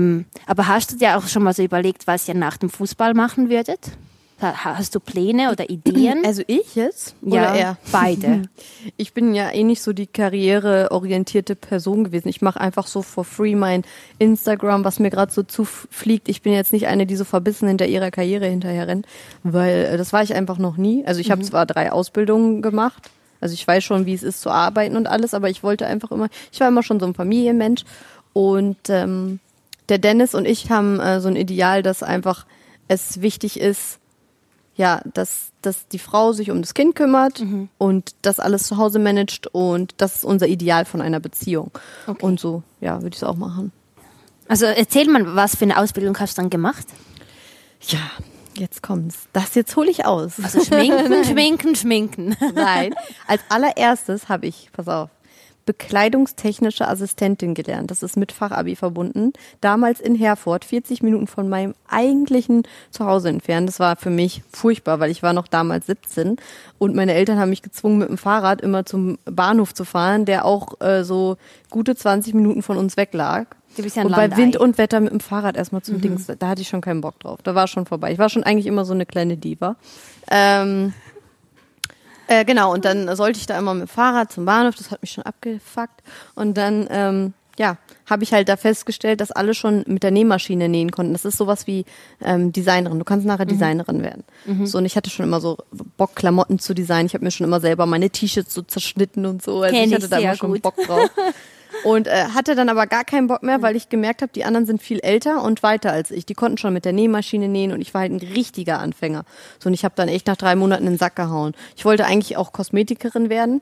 Aber hast du dir auch schon mal so überlegt, was ihr nach dem Fußball machen würdet? Hast du Pläne oder Ideen? Also ich jetzt? Oder er? Beide. Ich bin ja eh nicht so die karriereorientierte Person gewesen. Ich mache einfach so for free mein Instagram, was mir gerade so zufliegt. Ich bin jetzt nicht eine, die so verbissen hinter ihrer Karriere hinterher rennt, weil das war ich einfach noch nie. Also ich habe zwar 3 Ausbildungen gemacht, also ich weiß schon, wie es ist zu arbeiten und alles, aber ich wollte einfach immer, ich war immer schon so ein Familienmensch und der Dennis und ich haben so ein Ideal, dass einfach es wichtig ist, ja, dass die Frau sich um das Kind kümmert und das alles zu Hause managt und das ist unser Ideal von einer Beziehung. Okay. Und so, ja, würde ich es auch machen. Also erzähl mal, was für eine Ausbildung hast du dann gemacht? Ja, jetzt kommt's. Jetzt hole ich aus. Also schminken. Nein, als allererstes habe ich, pass auf, bekleidungstechnische Assistentin gelernt. Das ist mit Fachabi verbunden. Damals in Herford, 40 Minuten von meinem eigentlichen Zuhause entfernt. Das war für mich furchtbar, weil ich war noch damals 17 und meine Eltern haben mich gezwungen, mit dem Fahrrad immer zum Bahnhof zu fahren, der auch so gute 20 Minuten von uns weg lag. Und bei Wind und Wetter mit dem Fahrrad erstmal zum Dings, da hatte ich schon keinen Bock drauf. Da war schon vorbei. Ich war schon eigentlich immer so eine kleine Diva. Genau, und dann sollte ich da immer mit dem Fahrrad zum Bahnhof, das hat mich schon abgefuckt. Und dann, habe ich halt da festgestellt, dass alle schon mit der Nähmaschine nähen konnten. Das ist sowas wie Designerin. Du kannst nachher Designerin werden. So, und ich hatte schon immer so Bock, Klamotten zu designen. Ich habe mir schon immer selber meine T-Shirts so zerschnitten und so. Also ich hatte da immer schon Bock drauf. Und hatte dann aber gar keinen Bock mehr, weil ich gemerkt habe, die anderen sind viel älter und weiter als ich. Die konnten schon mit der Nähmaschine nähen und ich war halt ein richtiger Anfänger. So, und ich habe dann echt nach 3 Monaten in den Sack gehauen. Ich wollte eigentlich auch Kosmetikerin werden.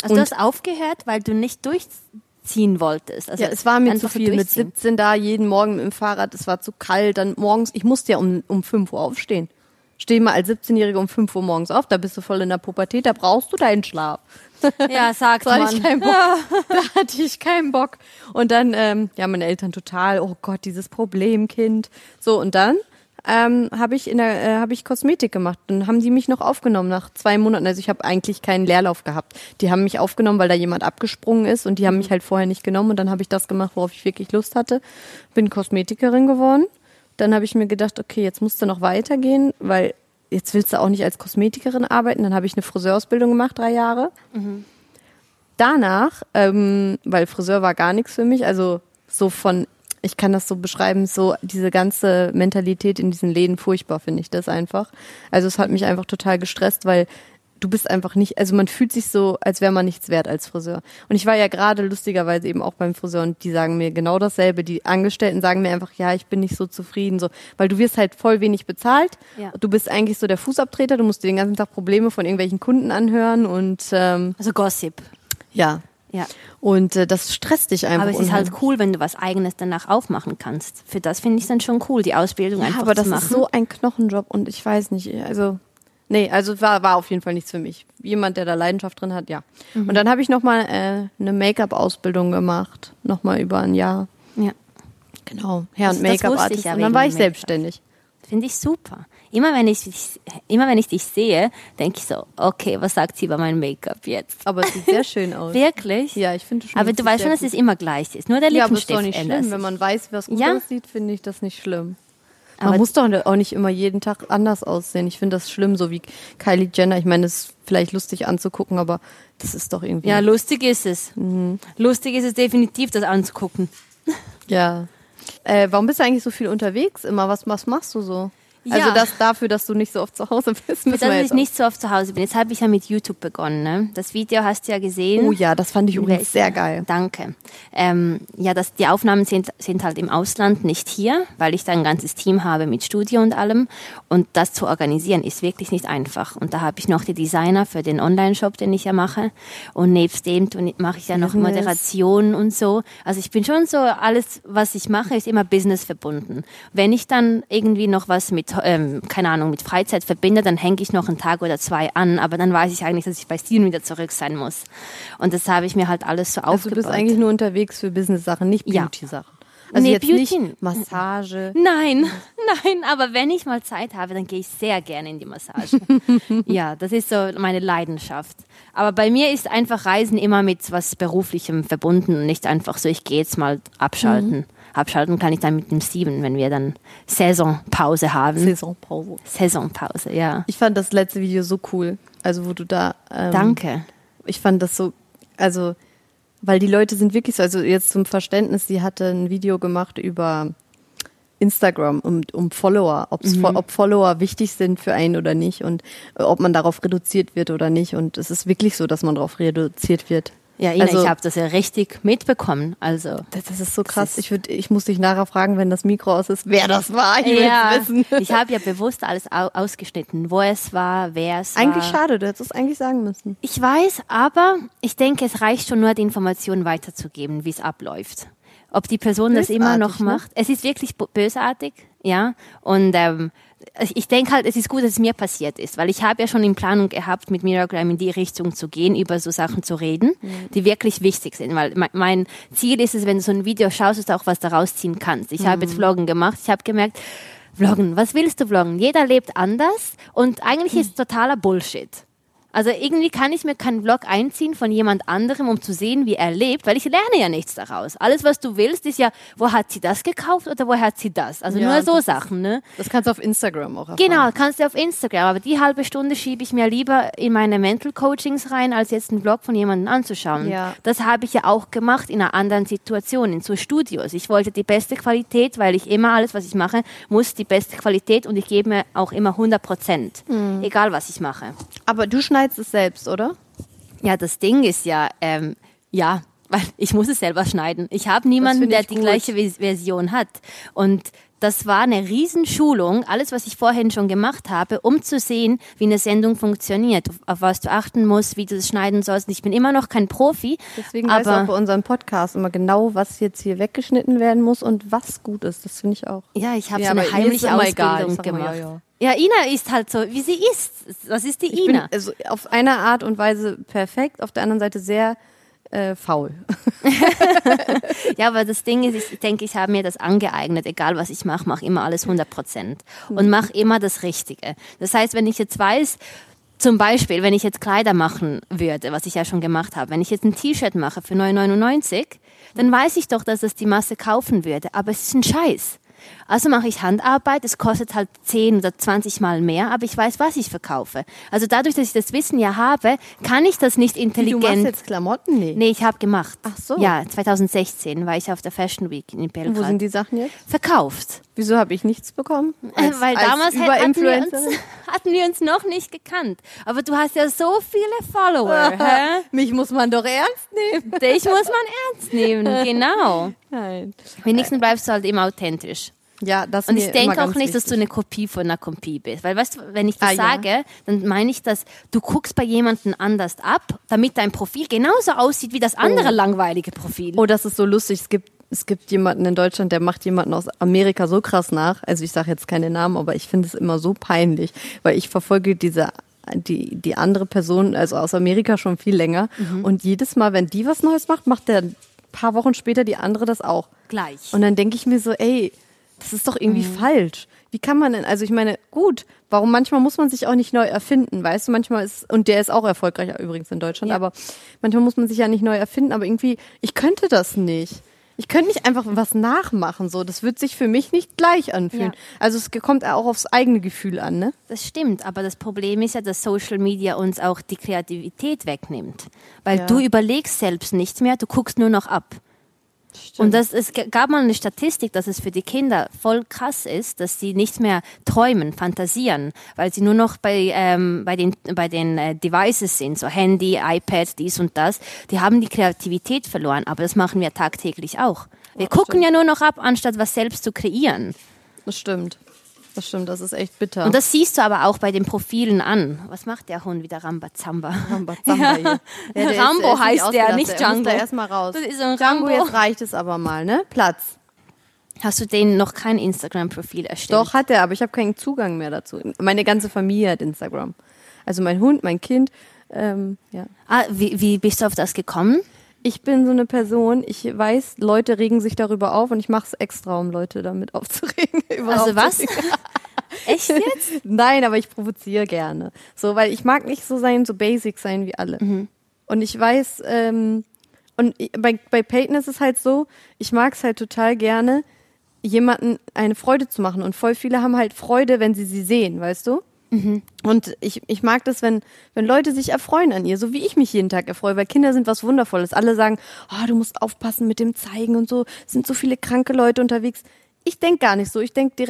Also du hast aufgehört, weil du nicht durchziehen wolltest. Also ja, es war mir zu viel. Mit 17 da, jeden Morgen mit dem Fahrrad, es war zu kalt. Dann morgens, ich musste ja um 5 Uhr aufstehen. Steh mal als 17-Jährige um 5 Uhr morgens auf, da bist du voll in der Pubertät, da brauchst du deinen Schlaf. Ja, sagt man. Da hatte ich keinen Bock. Und dann, meine Eltern total, oh Gott, dieses Problemkind. So, und dann habe ich Kosmetik gemacht. Dann haben die mich noch aufgenommen nach 2 Monaten. Also ich habe eigentlich keinen Lehrlauf gehabt. Die haben mich aufgenommen, weil da jemand abgesprungen ist und die haben mich halt vorher nicht genommen. Und dann habe ich das gemacht, worauf ich wirklich Lust hatte. Bin Kosmetikerin geworden. Dann habe ich mir gedacht, okay, jetzt musst du noch weitergehen, weil jetzt willst du auch nicht als Kosmetikerin arbeiten. Dann habe ich eine Friseurausbildung gemacht, 3 Jahre. Danach, weil Friseur war gar nichts für mich, also so von, ich kann das so beschreiben, so diese ganze Mentalität in diesen Läden, furchtbar finde ich das einfach. Also es hat mich einfach total gestresst, weil du bist einfach nicht, also man fühlt sich so, als wäre man nichts wert als Friseur. Und ich war ja gerade lustigerweise eben auch beim Friseur und die sagen mir genau dasselbe. Die Angestellten sagen mir einfach, ja, ich bin nicht so zufrieden, so, weil du wirst halt voll wenig bezahlt. Ja. Du bist eigentlich so der Fußabtreter, du musst dir den ganzen Tag Probleme von irgendwelchen Kunden anhören und also Gossip. Ja. Und das stresst dich einfach. Aber es ist halt cool, wenn du was Eigenes danach aufmachen kannst. Für das finde ich dann schon cool, die Ausbildung einfach zu machen. Aber das ist so ein Knochenjob und ich weiß nicht, also... Nee, also war auf jeden Fall nichts für mich. Jemand, der da Leidenschaft drin hat, ja. Und dann habe ich nochmal eine Make-up-Ausbildung gemacht. Nochmal über ein Jahr. Ja. Genau. Hair- und Make-up-Artist. Und dann war ich selbstständig. Finde ich super. Immer wenn ich dich sehe, denke ich so, okay, was sagt sie über mein Make-up jetzt? Aber es sieht sehr schön aus. Wirklich? Ja, ich finde schon. Aber du weißt schon, dass es immer gleich ist. Nur der Lippenstift ändert sich. Ja, aber ist doch nicht schlimm. Wenn man weiß, was gut aussieht, finde ich das nicht schlimm. Man muss doch auch nicht immer jeden Tag anders aussehen. Ich finde das schlimm, so wie Kylie Jenner. Ich meine, es ist vielleicht lustig anzugucken, aber das ist doch irgendwie... Ja, lustig ist es. Lustig ist es definitiv, das anzugucken. Ja. Warum bist du eigentlich so viel unterwegs immer? Was machst du so? Ja. Also das dafür, dass du nicht so oft zu Hause bist. Dass ich nicht so oft zu Hause bin. Jetzt habe ich ja mit YouTube begonnen. Ne? Das Video hast du ja gesehen. Oh ja, das fand ich übrigens sehr geil. Danke. Ja, die Aufnahmen sind halt im Ausland, nicht hier, weil ich da ein ganzes Team habe mit Studio und allem. Und das zu organisieren ist wirklich nicht einfach. Und da habe ich noch die Designer für den Online-Shop, den ich ja mache. Und nebst dem mache ich ja noch Moderationen und so. Also ich bin schon so, alles, was ich mache, ist immer Business verbunden. Wenn ich dann irgendwie noch was mit, keine Ahnung, mit Freizeit verbinde, dann hänge ich noch einen Tag oder zwei an, aber dann weiß ich eigentlich, dass ich bei Steven wieder zurück sein muss. Und das habe ich mir halt alles so aufgebaut. Du bist eigentlich nur unterwegs für Business-Sachen, nicht Beauty-Sachen. Ja. Also nee, jetzt nicht Massage. Nein, aber wenn ich mal Zeit habe, dann gehe ich sehr gerne in die Massage. Ja, das ist so meine Leidenschaft. Aber bei mir ist einfach Reisen immer mit was Beruflichem verbunden und nicht einfach so, ich gehe jetzt mal abschalten. Mhm. Abschalten kann ich dann mit dem Steven, wenn wir dann Saisonpause haben. Saisonpause, ja. Ich fand das letzte Video so cool. Also wo du da... Danke. Ich fand das so... Also... Weil die Leute sind wirklich so, also jetzt zum Verständnis, sie hatte ein Video gemacht über Instagram, um Follower, ob Follower wichtig sind für einen oder nicht und ob man darauf reduziert wird oder nicht. Und es ist wirklich so, dass man darauf reduziert wird. Ja, Ina, also, ich habe das ja richtig mitbekommen. Also das ist so krass. Ich muss dich nachher fragen, wenn das Mikro aus ist, wer das war. Ich will es wissen. Ich habe ja bewusst alles ausgeschnitten, wo es war, wer es war. Eigentlich schade, du hättest es eigentlich sagen müssen. Ich weiß, aber ich denke, es reicht schon nur, die Informationen weiterzugeben, wie es abläuft. Ob die Person bösartig, das immer noch macht. Ne? Es ist wirklich bösartig, ja. Und ich denke halt, es ist gut, dass es mir passiert ist, weil ich habe ja schon in Planung gehabt, mit Miracle in die Richtung zu gehen, über so Sachen zu reden, die wirklich wichtig sind, weil mein Ziel ist es, wenn du so ein Video schaust, dass du auch was daraus ziehen kannst. Ich habe jetzt Vloggen gemacht, ich habe gemerkt, Vloggen, was willst du vloggen? Jeder lebt anders und eigentlich ist es totaler Bullshit. Also irgendwie kann ich mir keinen Vlog einziehen von jemand anderem, um zu sehen, wie er lebt, weil ich lerne ja nichts daraus. Alles, was du willst, ist ja, wo hat sie das gekauft oder woher hat sie das? Also ja, nur so Sachen, ne? Das kannst du auf Instagram auch erfahren. Genau, kannst du auf Instagram. Aber die halbe Stunde schiebe ich mir lieber in meine Mental Coachings rein, als jetzt einen Vlog von jemandem anzuschauen. Ja. Das habe ich ja auch gemacht in einer anderen Situation, in so Studios. Ich wollte die beste Qualität, weil ich immer alles, was ich mache, muss die beste Qualität und ich gebe mir auch immer 100%. Egal, was ich mache. Aber du schneidest es selbst, oder? Ja, das Ding ist ja, weil ich muss es selber schneiden. Ich habe niemanden, der die gleiche Version hat. Und das war eine Riesenschulung, alles, was ich vorhin schon gemacht habe, um zu sehen, wie eine Sendung funktioniert, auf was du achten musst, wie du es schneiden sollst. Ich bin immer noch kein Profi. Deswegen weiß ich auch bei unserem Podcast immer genau, was jetzt hier weggeschnitten werden muss und was gut ist. Das finde ich auch. Ja, ich habe so eine heimliche Ausbildung gemacht. Ja, Ina ist halt so, wie sie ist. Das ist die Ina. Ich bin also auf einer Art und Weise perfekt, auf der anderen Seite sehr faul. Ja, aber das Ding ist, ich denke, ich habe mir das angeeignet. Egal, was ich mache, mache immer alles 100%. Und mache immer das Richtige. Das heißt, wenn ich jetzt weiß, zum Beispiel, wenn ich jetzt Kleider machen würde, was ich ja schon gemacht habe, wenn ich jetzt ein T-Shirt mache für 9,99, dann weiß ich doch, dass das die Masse kaufen würde. Aber es ist ein Scheiß. Also mache ich Handarbeit, es kostet halt 10 oder 20 Mal mehr, aber ich weiß, was ich verkaufe. Also dadurch, dass ich das Wissen ja habe, kann ich das nicht intelligent... Du machst jetzt Klamotten? Nee, ich habe gemacht. Ach so. Ja, 2016 war ich auf der Fashion Week in Belgrad. Wo sind die Sachen jetzt? Verkauft. Wieso habe ich nichts bekommen? Weil damals hatten wir uns noch nicht gekannt. Aber du hast ja so viele Follower. Hä? Mich muss man doch ernst nehmen. Dich muss man ernst nehmen, genau. Nein. Wenigstens bleibst du halt immer authentisch. Ja, das und ich denke auch nicht, dass du eine Kopie von einer Kopie bist. Weil weißt du, wenn ich das sage, dann meine ich, dass du guckst bei jemandem anders ab, damit dein Profil genauso aussieht wie das andere langweilige Profil. Oh, das ist so lustig. Es gibt jemanden in Deutschland, der macht jemanden aus Amerika so krass nach. Also ich sage jetzt keine Namen, aber ich finde es immer so peinlich, weil ich verfolge die andere Person, also aus Amerika, schon viel länger. Und jedes Mal, wenn die was Neues macht, macht der ein paar Wochen später die andere das auch. Gleich. Und dann denke ich mir so, ey, das ist doch irgendwie falsch. Wie kann man denn, also ich meine, gut, warum manchmal muss man sich auch nicht neu erfinden, weißt du, manchmal ist, und der ist auch erfolgreich übrigens in Deutschland, aber manchmal muss man sich ja nicht neu erfinden, aber irgendwie, ich könnte das nicht. Ich könnte nicht einfach was nachmachen, so. Das wird sich für mich nicht gleich anfühlen. Ja. Also es kommt auch aufs eigene Gefühl an, ne? Das stimmt, aber das Problem ist ja, dass Social Media uns auch die Kreativität wegnimmt. Weil du überlegst selbst nichts mehr, du guckst nur noch ab. Stimmt. Und es gab mal eine Statistik, dass es für die Kinder voll krass ist, dass sie nicht mehr träumen, fantasieren, weil sie nur noch bei den Devices sind, so Handy, iPad, dies und das. Die haben die Kreativität verloren, aber das machen wir tagtäglich auch. Wir gucken ja nur noch ab, anstatt was selbst zu kreieren. Das stimmt. Das stimmt, das ist echt bitter. Und das siehst du aber auch bei den Profilen an. Was macht der Hund wieder? Rambazamba. Rambazamba ja. Ja, der Rambo ist heißt der, nicht Django. Der muss da erstmal raus. Das ist ein Django, jetzt reicht es aber mal, ne? Platz. Hast du denen noch kein Instagram-Profil erstellt? Doch, hat er, aber ich habe keinen Zugang mehr dazu. Meine ganze Familie hat Instagram. Also mein Hund, mein Kind. Ja. Ah, wie bist du auf das gekommen? Ich bin so eine Person, ich weiß, Leute regen sich darüber auf und ich mache es extra, um Leute damit aufzuregen. Also was? Echt jetzt? Nein, aber ich provoziere gerne. So, weil ich mag nicht so sein, so basic sein wie alle. Mhm. Und ich weiß, bei Peyton ist es halt so, ich mag es halt total gerne, jemanden eine Freude zu machen. Und voll viele haben halt Freude, wenn sie sehen, weißt du? Mhm. Und ich mag das, wenn Leute sich erfreuen an ihr, so wie ich mich jeden Tag erfreue, weil Kinder sind was Wundervolles. Alle sagen, oh, du musst aufpassen mit dem Zeigen und so, sind so viele kranke Leute unterwegs. Ich denke gar nicht so, ich denke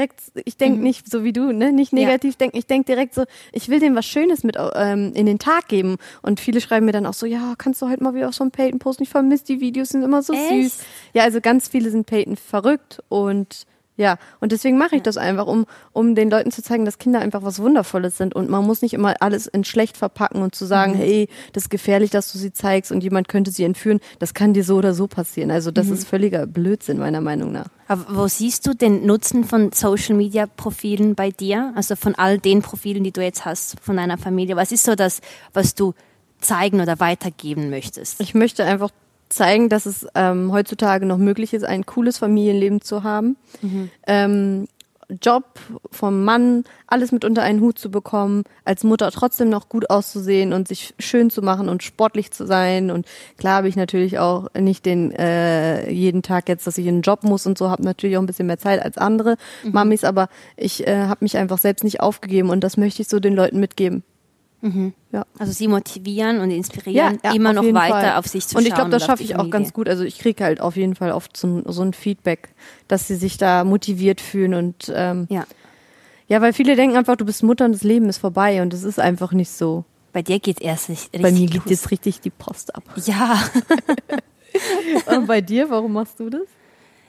nicht so wie du, ne? Nicht negativ denken, ich denke direkt so, ich will dem was Schönes mit in den Tag geben. Und viele schreiben mir dann auch so, ja, kannst du heute mal wieder auf so einen Peyton posten, ich vermisse die Videos, sind immer so süß. Ja, also ganz viele sind Peyton verrückt und... Ja, und deswegen mache ich das einfach, um den Leuten zu zeigen, dass Kinder einfach was Wundervolles sind und man muss nicht immer alles in schlecht verpacken und zu sagen, hey, das ist gefährlich, dass du sie zeigst und jemand könnte sie entführen, das kann dir so oder so passieren. Also das ist völliger Blödsinn meiner Meinung nach. Aber wo siehst du den Nutzen von Social-Media-Profilen bei dir, also von all den Profilen, die du jetzt hast, von deiner Familie? Was ist so das, was du zeigen oder weitergeben möchtest? Ich möchte einfach zeigen, dass es heutzutage noch möglich ist, ein cooles Familienleben zu haben. Mhm. Job vom Mann, alles mit unter einen Hut zu bekommen, als Mutter trotzdem noch gut auszusehen und sich schön zu machen und sportlich zu sein. Und klar habe ich natürlich auch nicht den jeden Tag jetzt, dass ich in einen Job muss und so, habe natürlich auch ein bisschen mehr Zeit als andere Mamis, aber ich habe mich einfach selbst nicht aufgegeben und das möchte ich so den Leuten mitgeben. Mhm. Ja. Also sie motivieren und inspirieren, immer noch weiter auf sich zu schauen. Und ich glaube, das schaffe ich auch ganz gut. Also ich kriege halt auf jeden Fall oft so ein Feedback, dass sie sich da motiviert fühlen und ja, weil viele denken einfach, du bist Mutter und das Leben ist vorbei und das ist einfach nicht so. Bei dir geht erst nicht richtig. Bei mir geht jetzt richtig die Post ab. Ja. Und bei dir, warum machst du das?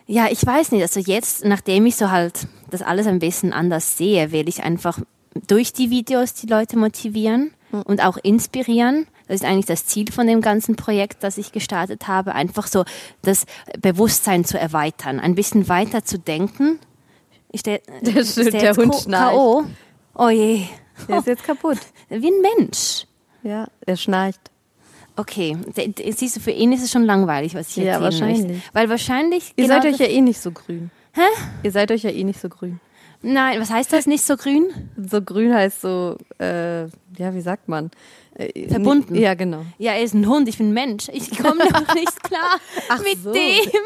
Ja, ich weiß nicht. Also jetzt, nachdem ich so halt das alles ein bisschen anders sehe, will ich einfach durch die Videos die Leute motivieren und auch inspirieren. Das ist eigentlich das Ziel von dem ganzen Projekt, das ich gestartet habe, einfach so das Bewusstsein zu erweitern, ein bisschen weiter zu denken. Der Hund schnarcht. K.O. Oh je. Der ist jetzt kaputt. Wie ein Mensch. Ja, er schnarcht. Okay, siehst du, für ihn ist es schon langweilig, was ich hier erzählen möchte. Weil wahrscheinlich... Ihr seid euch ja eh nicht so grün. Hä? Ihr seid euch ja eh nicht so grün. Nein, was heißt das? Nicht so grün? So grün heißt so, wie sagt man? Verbunden. Ja, genau. Ja, er ist ein Hund, ich bin ein Mensch. Ich komme noch nicht klar mit dem.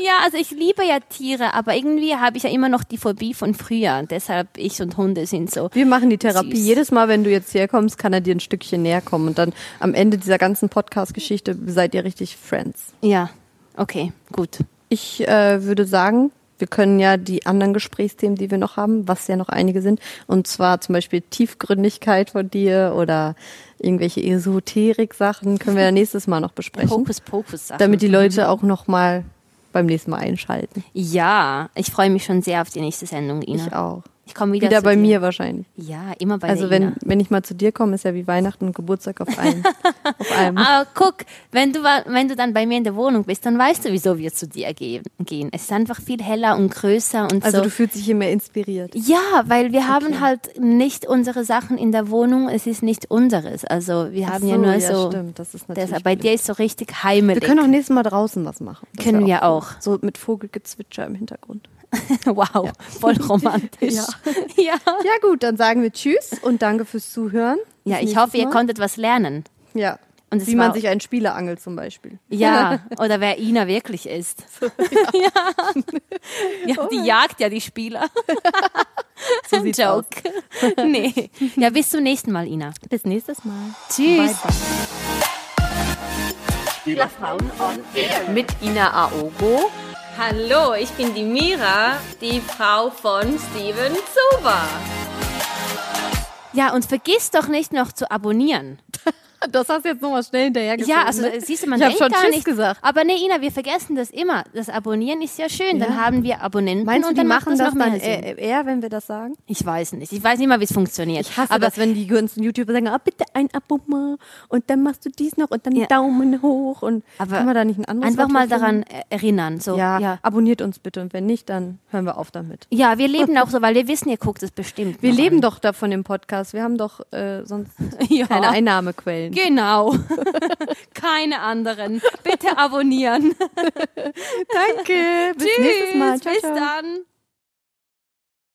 Ja, also ich liebe ja Tiere, aber irgendwie habe ich ja immer noch die Phobie von früher. Deshalb ich und Hunde sind so Wir machen die Therapie. Süß. Jedes Mal, wenn du jetzt herkommst, kann er dir ein Stückchen näher kommen. Und dann am Ende dieser ganzen Podcast-Geschichte seid ihr richtig Friends. Ja, okay, gut. Ich würde sagen... Wir können ja die anderen Gesprächsthemen, die wir noch haben, was ja noch einige sind, und zwar zum Beispiel Tiefgründigkeit von dir oder irgendwelche Esoterik-Sachen, können wir ja nächstes Mal noch besprechen. Hokus-Pokus-Sachen. Damit die Leute auch nochmal beim nächsten Mal einschalten. Ja, ich freue mich schon sehr auf die nächste Sendung, Ina. Ich auch. Ich komme wieder zu bei dir. Mir wahrscheinlich. Ja, immer bei dir. Also wenn ich mal zu dir komme, ist ja wie Weihnachten und Geburtstag auf einem. Aber guck, wenn du dann bei mir in der Wohnung bist, dann weißt du, wieso wir zu dir gehen. Es ist einfach viel heller und größer und also so. Also du fühlst dich hier mehr inspiriert. Ja, weil wir haben halt nicht unsere Sachen in der Wohnung. Es ist nicht unseres. Also wir haben so. Stimmt, das ist natürlich. Bei dir ist so richtig heimelig. Wir können auch nächstes Mal draußen was machen. Das können wir auch. So mit Vogelgezwitscher im Hintergrund. Wow, voll romantisch. Ja, gut, dann sagen wir Tschüss und danke fürs Zuhören. Ja, ich hoffe, ihr konntet was lernen. Ja, und wie man sich einen Spieler angelt zum Beispiel. Ja, oder wer Ina wirklich ist. Ja, die jagt ja die Spieler. So sieht's aus. Joke. Nee. Ja, bis zum nächsten Mal, Ina. Bis nächstes Mal. Tschüss. Bye, bye. Spielerfrauen on Air mit Ina Aogo. Hallo, ich bin die Mira, die Frau von Steven Zuber. Ja, und vergiss doch nicht noch zu abonnieren. Das hast du jetzt nochmal schnell hinterher gesagt. Ja, also siehst du, man denkt gar nicht. Gesagt. Aber nee, Ina, wir vergessen das immer. Das Abonnieren ist ja schön. Ja. Dann haben wir Abonnenten. Meinst und du, die machen das dann eher, wenn wir das sagen? Ich weiß nicht. Ich weiß nicht mal, wie es funktioniert. Ich hasse das, wenn die ganzen YouTuber sagen, oh, bitte ein Abo mal und dann machst du dies noch und dann Daumen hoch. Und aber kann man da nicht ein anderes einfach mal daran erinnern. So. Ja, abonniert uns bitte und wenn nicht, dann hören wir auf damit. Ja, wir leben auch so, weil wir wissen, ihr guckt es bestimmt. Wir leben doch davon im Podcast. Wir haben doch sonst keine Einnahmequellen. Genau. Keine anderen. Bitte abonnieren. Danke. Bis nächstes Mal. Ciao, bis dann.